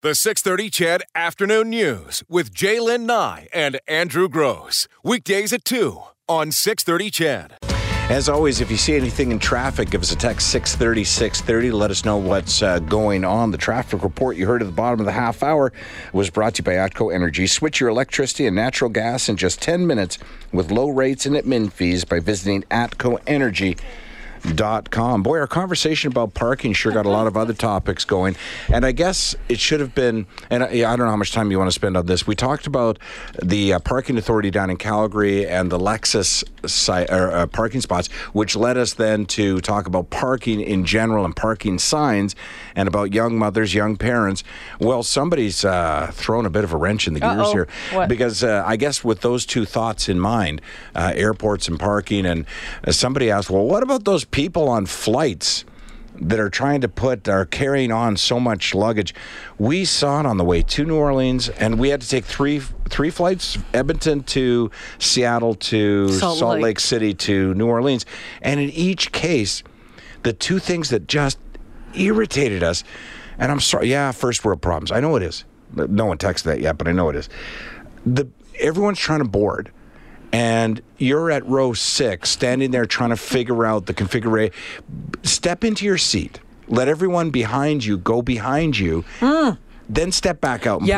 The 630 CHED Afternoon News with Jaylen Nye and Andrew Gross. Weekdays at 2 on 630 CHED. As always, if you see anything in traffic, give us a text 630 630. Let us know what's going on. The traffic report you heard at the bottom of the half hour was brought to you by Atco Energy. Switch your electricity and natural gas in just 10 minutes with low rates and admin fees by visiting atcoenergy.com. Boy, our conversation about parking sure got a lot of other topics going, and I guess it should have been, and I don't know how much time you want to spend on this. We talked about the parking authority down in Calgary and the Lexus parking spots, which led us then to talk about parking in general and parking signs and about young mothers, young parents. Well, somebody's thrown a bit of a wrench in the gears here. What? Because I guess with those two thoughts in mind, airports and parking, and somebody asked, well, what about those people on flights that are trying to are carrying on so much luggage? We saw it on the way to New Orleans, and we had to take three flights, Edmonton to Seattle to Salt Lake City to New Orleans. And in each case, the two things that just irritated us, and I'm sorry, first world problems. I know it is. No one texted that yet, but I know it is. Everyone's trying to board, and you're at row 6, standing there trying to figure out the configuration. Step into your seat. Let everyone behind you go behind you. Mm. Then step back out and put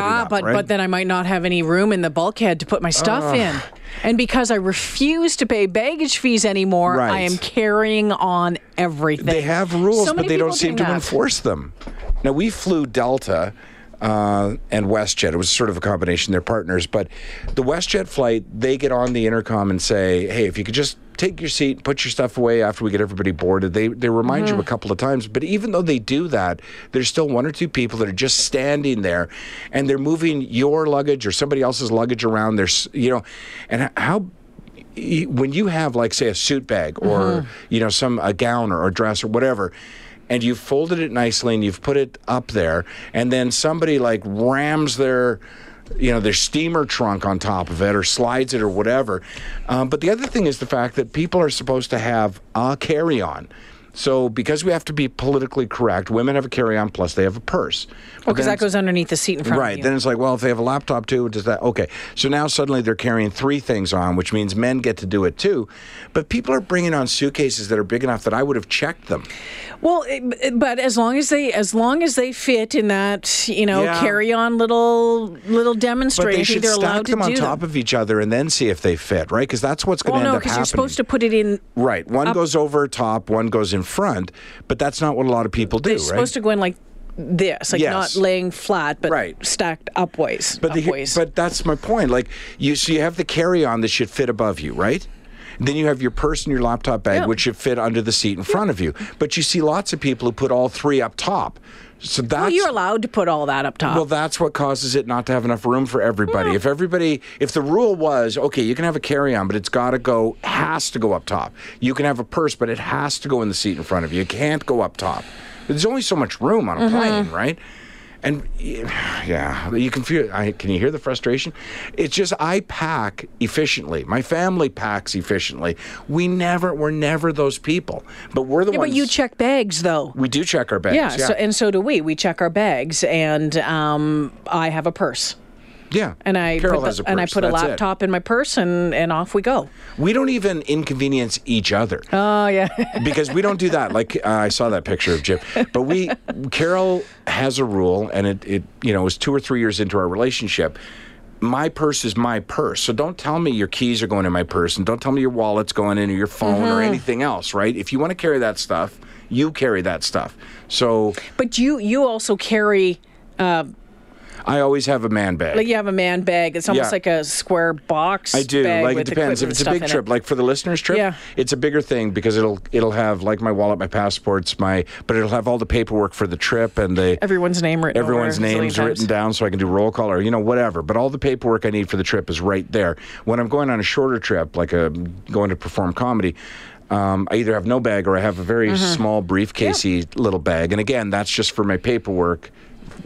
it up, but then I might not have any room in the bulkhead to put my stuff in. And because I refuse to pay baggage fees anymore, right, I am carrying on everything. They have rules, but they don't seem to enforce them. Now, we flew Delta and WestJet. It was sort of a combination. They're partners. But the WestJet flight, they get on the intercom and say, hey, if you could just take your seat, put your stuff away after we get everybody boarded. They remind you a couple of times. But even though they do that, there's still one or two people that are just standing there, and they're moving your luggage or somebody else's luggage around. There's, and how, when you have, like, say, a suit bag or, a gown or a dress or whatever, and you've folded it nicely and you've put it up there, and then somebody like rams their steamer trunk on top of it or slides it or whatever. But the other thing is the fact that people are supposed to have a carry-on. So because we have to be politically correct, women have a carry-on plus they have a purse. Well, because that goes underneath the seat in front of you. Right. Then it's like, well, if they have a laptop too, does that? Okay. So now suddenly they're carrying three things on, which means men get to do it too. But people are bringing on suitcases that are big enough that I would have checked them. Well, but as long as they fit in that, carry-on little demonstration, they're allowed to do them. But they should stack them on top of each other and then see if they fit, right? Because that's what's going to end up happening. You're supposed to put it in. Right. One goes over top, one goes in front, but that's not what a lot of people do, right? They're supposed to go in like this, not laying flat, but stacked upways. But that's my point. Like, you have the carry-on that should fit above you, right? Then you have your purse and your laptop bag, which should fit under the seat in front of you. But you see lots of people who put all three up top. So you're allowed to put all that up top. Well, that's what causes it not to have enough room for everybody. Yeah. If the rule was, okay, you can have a carry-on, but it's got to go, has to go up top. You can have a purse, but it has to go in the seat in front of you. It can't go up top. There's only so much room on a plane, right? And you can feel. Can you hear the frustration? It's just I pack efficiently. My family packs efficiently. We're never those people. But we're the ones. But you check bags, though. We do check our bags. Yeah. So do we. We check our bags, and I have a purse. Yeah, and I put a laptop in my purse, and off we go. We don't even inconvenience each other. Oh, yeah. Because we don't do that. Like, I saw that picture of Jim. But Carol has a rule, and it was 2 or 3 years into our relationship. My purse is my purse. So don't tell me your keys are going in my purse, and don't tell me your wallet's going in, or your phone, or anything else, right? If you want to carry that stuff, you carry that stuff. So, but you also carry... I always have a man bag. Like, you have a man bag. It's almost like a square box. I do. Bag, like, it depends. If it's a big trip, like for the listeners' trip, it's a bigger thing because it'll have like my wallet, my passports, but it'll have all the paperwork for the trip and everyone's names written down, so I can do roll call or whatever. But all the paperwork I need for the trip is right there. When I'm going on a shorter trip, like going to perform comedy, I either have no bag or I have a very small briefcasey little bag. And again, that's just for my paperwork.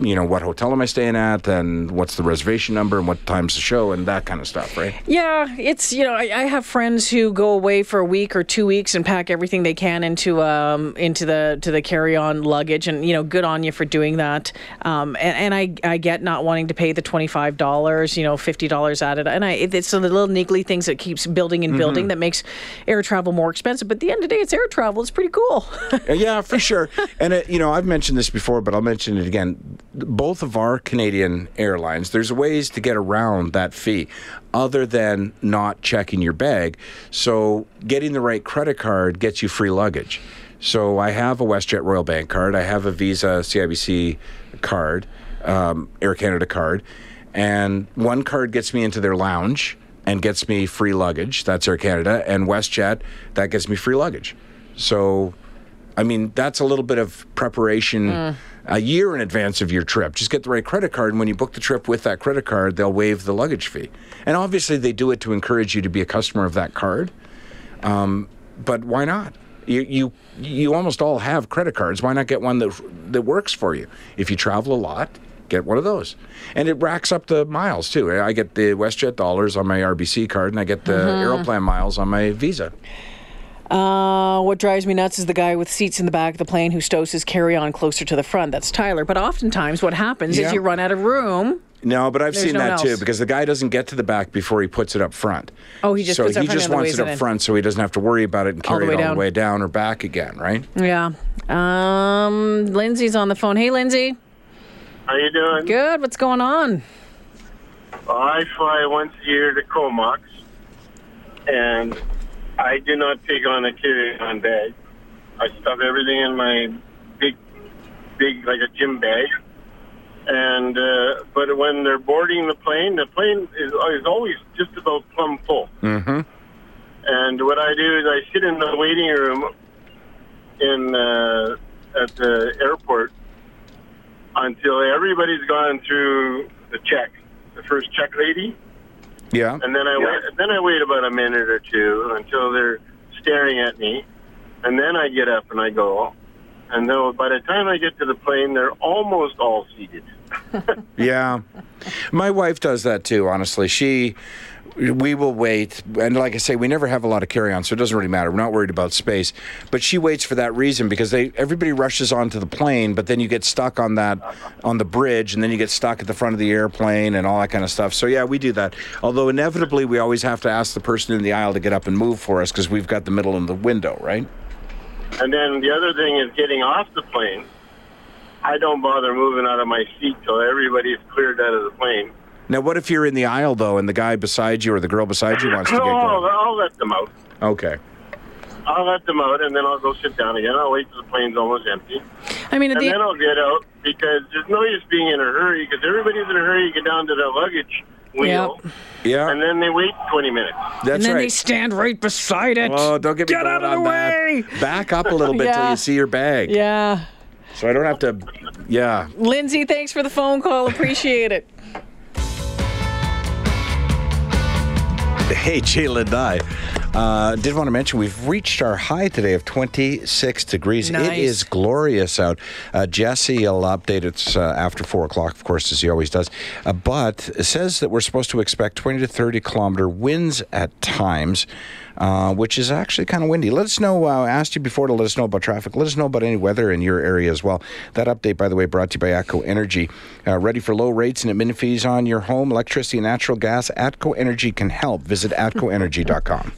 you know, what hotel am I staying at, and what's the reservation number, and what time's the show, and that kind of stuff, right? Yeah, it's, you know, I have friends who go away for a week or 2 weeks and pack everything they can into the carry-on luggage, and, you know, good on you for doing that. And I get not wanting to pay the $25, you know, $50 added, and it's the little niggly things that keeps building and building that makes air travel more expensive. But at the end of the day, it's air travel. It's pretty cool. Yeah, for sure. And you know, I've mentioned this before, but I'll mention it again. Both of our Canadian airlines, there's ways to get around that fee other than not checking your bag. So getting the right credit card gets you free luggage. So I have a WestJet Royal Bank card. I have a Visa CIBC card, Air Canada card. And one card gets me into their lounge and gets me free luggage. That's Air Canada. And WestJet, that gets me free luggage. So, I mean, that's a little bit of preparation a year in advance of your trip. Just get the right credit card, and when you book the trip with that credit card, they'll waive the luggage fee. And obviously, they do it to encourage you to be a customer of that card. But why not? You almost all have credit cards. Why not get one that works for you? If you travel a lot, get one of those. And it racks up the miles, too. I get the WestJet dollars on my RBC card, and I get the Aeroplan miles on my Visa. What drives me nuts is the guy with seats in the back of the plane who stows his carry-on closer to the front. That's Tyler. But oftentimes what happens is you run out of room. No, but I've seen that too, because the guy doesn't get to the back before he puts it up front. Oh, he just puts it up front. So he just wants it up front so he doesn't have to worry about it and carry it all the way down or back again, right? Yeah. Lindsay's on the phone. Hey, Lindsay. How you doing? Good. What's going on? Well, I fly once a year to Comox, and I do not take on a carry-on bag. I stuff everything in my big like a gym bag. And but when they're boarding the plane is always just about plumb full. Mm-hmm. And what I do is I sit in the waiting room at the airport until everybody's gone through the check, the first check lady. Yeah. And then I wait about a minute or two until they're staring at me, and then I get up and I go. And though by the time I get to the plane, they're almost all seated. Yeah. My wife does that too, honestly. We will wait. And like I say, we never have a lot of carry-on, so it doesn't really matter. We're not worried about space. But she waits for that reason, because everybody rushes onto the plane, but then you get stuck on the bridge, and then you get stuck at the front of the airplane and all that kind of stuff. So, yeah, we do that. Although, inevitably, we always have to ask the person in the aisle to get up and move for us, because we've got the middle and the window, right? And then the other thing is getting off the plane. I don't bother moving out of my seat till everybody's cleared out of the plane. Now, what if you're in the aisle, though, and the guy beside you or the girl beside you wants to get going? I'll let them out. Okay. I'll let them out, and then I'll go sit down again. I'll wait till the plane's almost empty. Then I'll get out, because there's no use being in a hurry, because everybody's in a hurry to get down to the luggage wheel. Yeah. And then they wait 20 minutes. And then they stand right beside it. Oh, don't get me going out of the way. Back up a little bit till you see your bag. Yeah. So I don't have to, Lindsay, thanks for the phone call. Appreciate it. Hey, Jayla and I did want to mention we've reached our high today of 26 degrees. Nice. It is glorious out. Jesse will update it after 4 o'clock, of course, as he always does. But it says that we're supposed to expect 20 to 30-kilometer winds at times, which is actually kind of windy. Let us know. I asked you before to let us know about traffic. Let us know about any weather in your area as well. That update, by the way, brought to you by Atco Energy. Ready for low rates and admin fees on your home, electricity, and natural gas? Atco Energy can help. Visit atcoenergy.com.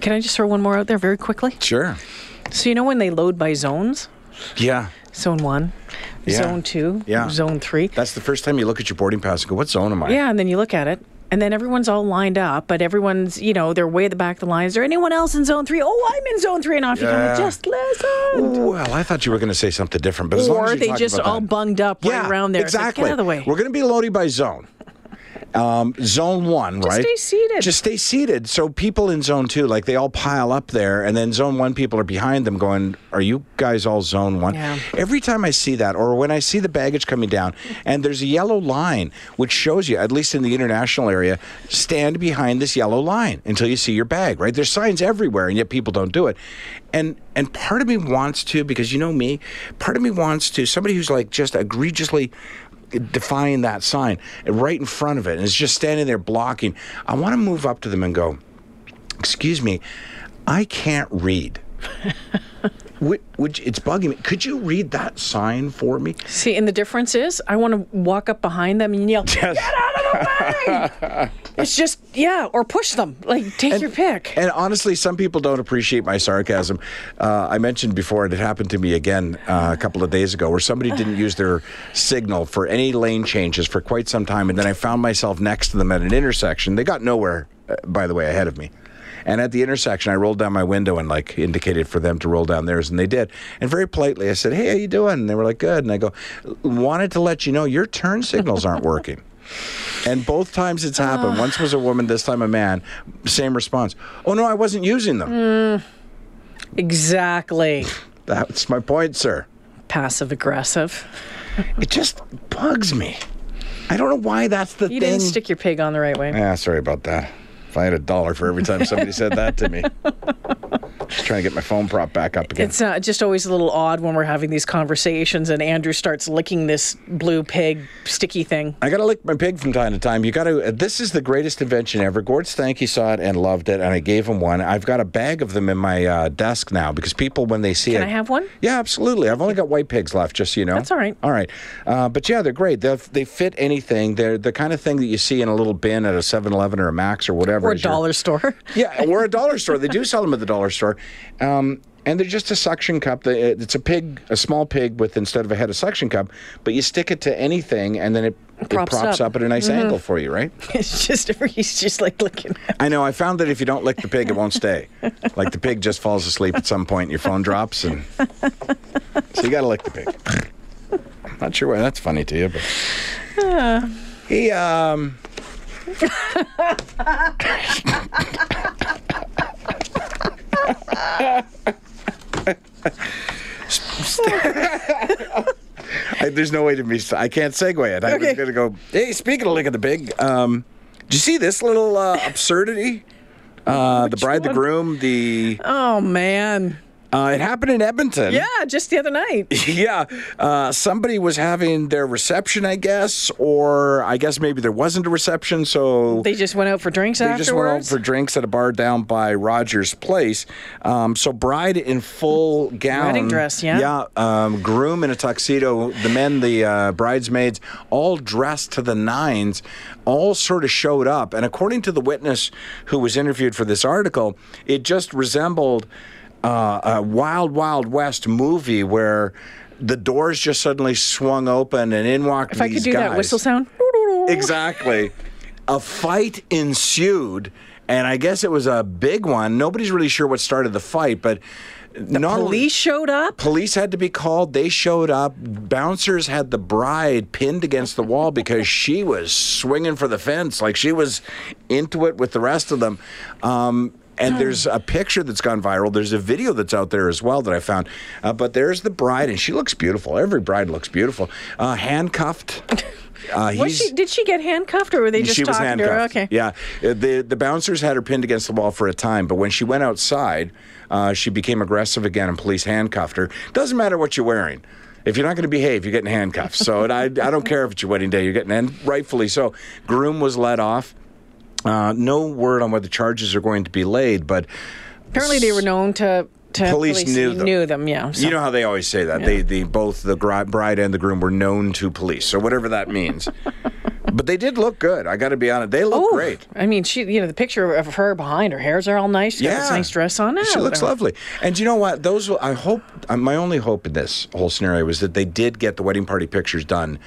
Can I just throw one more out there very quickly? Sure. So you know when they load by zones? Yeah. Zone 1, Zone 2, Zone 3. That's the first time you look at your boarding pass and go, what zone am I? Yeah, and then you look at it. And then everyone's all lined up, but everyone's, you know, they're way at the back of the line. Is there anyone else in Zone 3? Oh, I'm in Zone 3, and off you go. Just listen. Well, I thought you were going to say something different. But as long as they just all bunged up right around there. Exactly. It's like, get out of the way. We're going to be loaded by zone. Zone one, right? Just stay seated. So people in zone two, like, they all pile up there, and then zone one people are behind them going, are you guys all zone one? Yeah. Every time I see that, or when I see the baggage coming down, and there's a yellow line, which shows you, at least in the international area, stand behind this yellow line until you see your bag, right? There's signs everywhere, and yet people don't do it. And part of me wants to, because you know me, part of me wants to, somebody who's like just egregiously defying that sign right in front of it and is just standing there blocking, I want to move up to them and go, excuse me, I can't read. It's bugging me. Could you read that sign for me? See, and the difference is I want to walk up behind them and yell, yes. Get out of the way! It's just, yeah, or push them. Like, take your pick. And honestly, some people don't appreciate my sarcasm. I mentioned before, and it happened to me again a couple of days ago, where somebody didn't use their signal for any lane changes for quite some time, and then I found myself next to them at an intersection. They got nowhere, by the way, ahead of me. And at the intersection, I rolled down my window and, like, indicated for them to roll down theirs, and they did. And very politely, I said, hey, how you doing? And they were like, good. And I go, wanted to let you know your turn signals aren't working. And both times it's happened. Once was a woman, this time a man. Same response. Oh, no, I wasn't using them. Exactly. That's my point, sir. Passive aggressive. It just bugs me. I don't know why that's the thing. You didn't stick your pig on the right way. Yeah, sorry about that. If I had $1 for every time somebody said that to me. Just trying to get my phone prop back up again. It's just always a little odd when we're having these conversations and Andrew starts licking this blue pig sticky thing. I got to lick my pig from time to time. You got to. This is the greatest invention ever. Gord Stanky saw it and loved it, and I gave him one. I've got a bag of them in my desk now because people, when they see it... Can I have one? Yeah, absolutely. I've only got white pigs left, just so you know. That's all right. All right. But yeah, they're great. They fit anything. They're the kind of thing that you see in a little bin at a 7-Eleven or a Max or whatever. Or a dollar store. Yeah, or a dollar store. They do sell them at the dollar store. And they're just a suction cup. It's a pig, a small pig with, instead of a head, a suction cup, but you stick it to anything and then it props up at a nice angle for you, right? He's just like looking at it. I know. I found that if you don't lick the pig, it won't stay. Like the pig just falls asleep at some point and your phone drops. And so you got to lick the pig. I'm not sure why that's funny to you, but... He, there's no way to me. I can't segue it. I was going to go, hey, speaking of looking at the pig, did you see this little absurdity? The bride, the groom, the... Oh, man. It happened in Edmonton. Yeah, just the other night. Yeah. Somebody was having their reception, I guess, or I guess maybe there wasn't a reception, so... They just went out for drinks afterwards? They just went out for drinks at a bar down by Rogers Place. So bride in full gown. Wedding dress, yeah. Yeah. Groom in a tuxedo. The men, the bridesmaids, all dressed to the nines, all sort of showed up. And according to the witness who was interviewed for this article, it just resembled... a Wild Wild West movie where the doors just suddenly swung open and in walked these guys. If I could do that whistle sound. Exactly. A fight ensued, and I guess it was a big one. Nobody's really sure what started the fight, but... The police showed up? Police had to be called. They showed up. Bouncers had the bride pinned against the wall because she was swinging for the fence. Like, she was into it with the rest of them. And there's a picture that's gone viral. There's a video that's out there as well that I found. But there's the bride, and she looks beautiful. Every bride looks beautiful. Handcuffed. Did she get handcuffed, or were they just talking to her? Okay. Yeah. The bouncers had her pinned against the wall for a time, but when she went outside, she became aggressive again, and police handcuffed her. Doesn't matter what you're wearing. If you're not going to behave, you're getting handcuffed. So I don't care if it's your wedding day. You're getting, and rightfully so. Groom was let off. No word on what the charges are going to be laid, but... Apparently they were known to... police knew them, yeah. So. You know how they always say that. Yeah. Both the bride and the groom were known to police, so whatever that means. But they did look good. I got to be honest. They look great. I mean, the picture of her behind, her hairs are all nice. She's got this nice dress on. She looks lovely. And you know what? My only hope in this whole scenario was that they did get the wedding party pictures done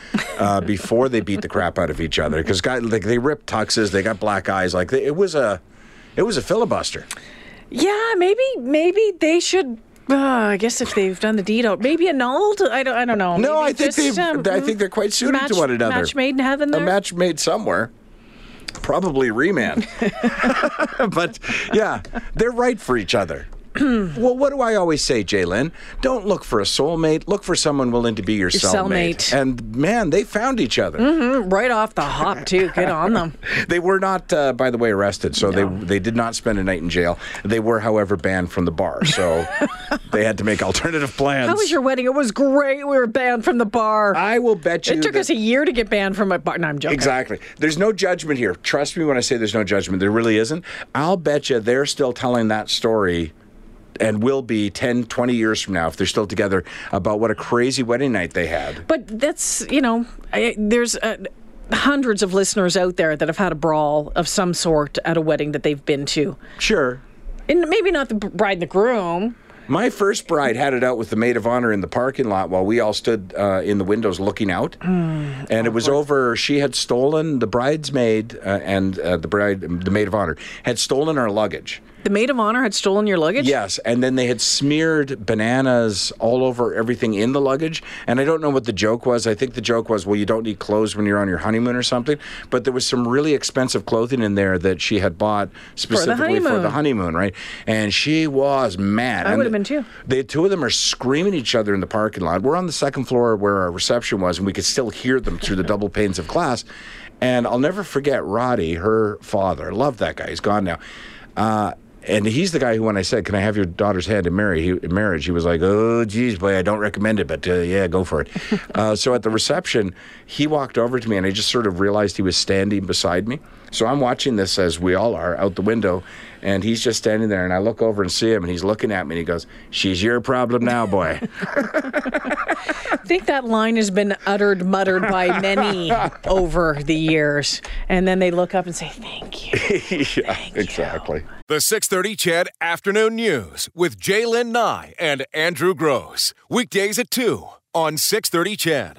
before they beat the crap out of each other. Because they ripped tuxes. They got black eyes. Like, it was a filibuster. Yeah, maybe they should. I guess if they've done the deed, maybe annulled. I don't know. No, I think they're quite suited to one another. Match made in heaven. There? A match made somewhere. Probably reman. But yeah, they're right for each other. Well, what do I always say, Jaylyn? Don't look for a soulmate. Look for someone willing to be your cellmate. And, man, they found each other. Mm-hmm. Right off the hop, too. Good on them. They were not, by the way, arrested, so no. they did not spend a night in jail. They were, however, banned from the bar, so they had to make alternative plans. How was your wedding? It was great. We were banned from the bar. I will bet you. It took us a year to get banned from my bar. No, I'm joking. Exactly. There's no judgment here. Trust me when I say there's no judgment. There really isn't. I'll bet you they're still telling that story and will be 10, 20 years from now, if they're still together, about what a crazy wedding night they had. But that's, you know, there's hundreds of listeners out there that have had a brawl of some sort at a wedding that they've been to. Sure. And maybe not the bride and the groom. My first bride had it out with the maid of honor in the parking lot while we all stood in the windows looking out. Mm, and it was over. She had stolen, the bridesmaid and the maid of honor had stolen our luggage. The maid of honor had stolen your luggage? Yes, and then they had smeared bananas all over everything in the luggage, and I don't know what the joke was. I think the joke was, well, you don't need clothes when you're on your honeymoon or something, but there was some really expensive clothing in there that she had bought specifically for the honeymoon, right? And she was mad. I would have been too. The two of them are screaming at each other in the parking lot. We're on the second floor where our reception was, and we could still hear them through the double panes of glass, and I'll never forget Roddy, her father. I love that guy. He's gone now. And he's the guy who, when I said, can I have your daughter's hand in marriage, he was like, oh, geez, boy, I don't recommend it, but yeah, go for it. So at the reception, he walked over to me, and I just sort of realized he was standing beside me. So I'm watching this, as we all are, out the window, and he's just standing there, and I look over and see him, and he's looking at me, and he goes, she's your problem now, boy. I think that line has been muttered by many over the years, and then they look up and say, thank you. Yeah, thank exactly. You. The 630 CHED Afternoon News with Jaylyn Nye and Andrew Gross. Weekdays at 2 on 630 CHED.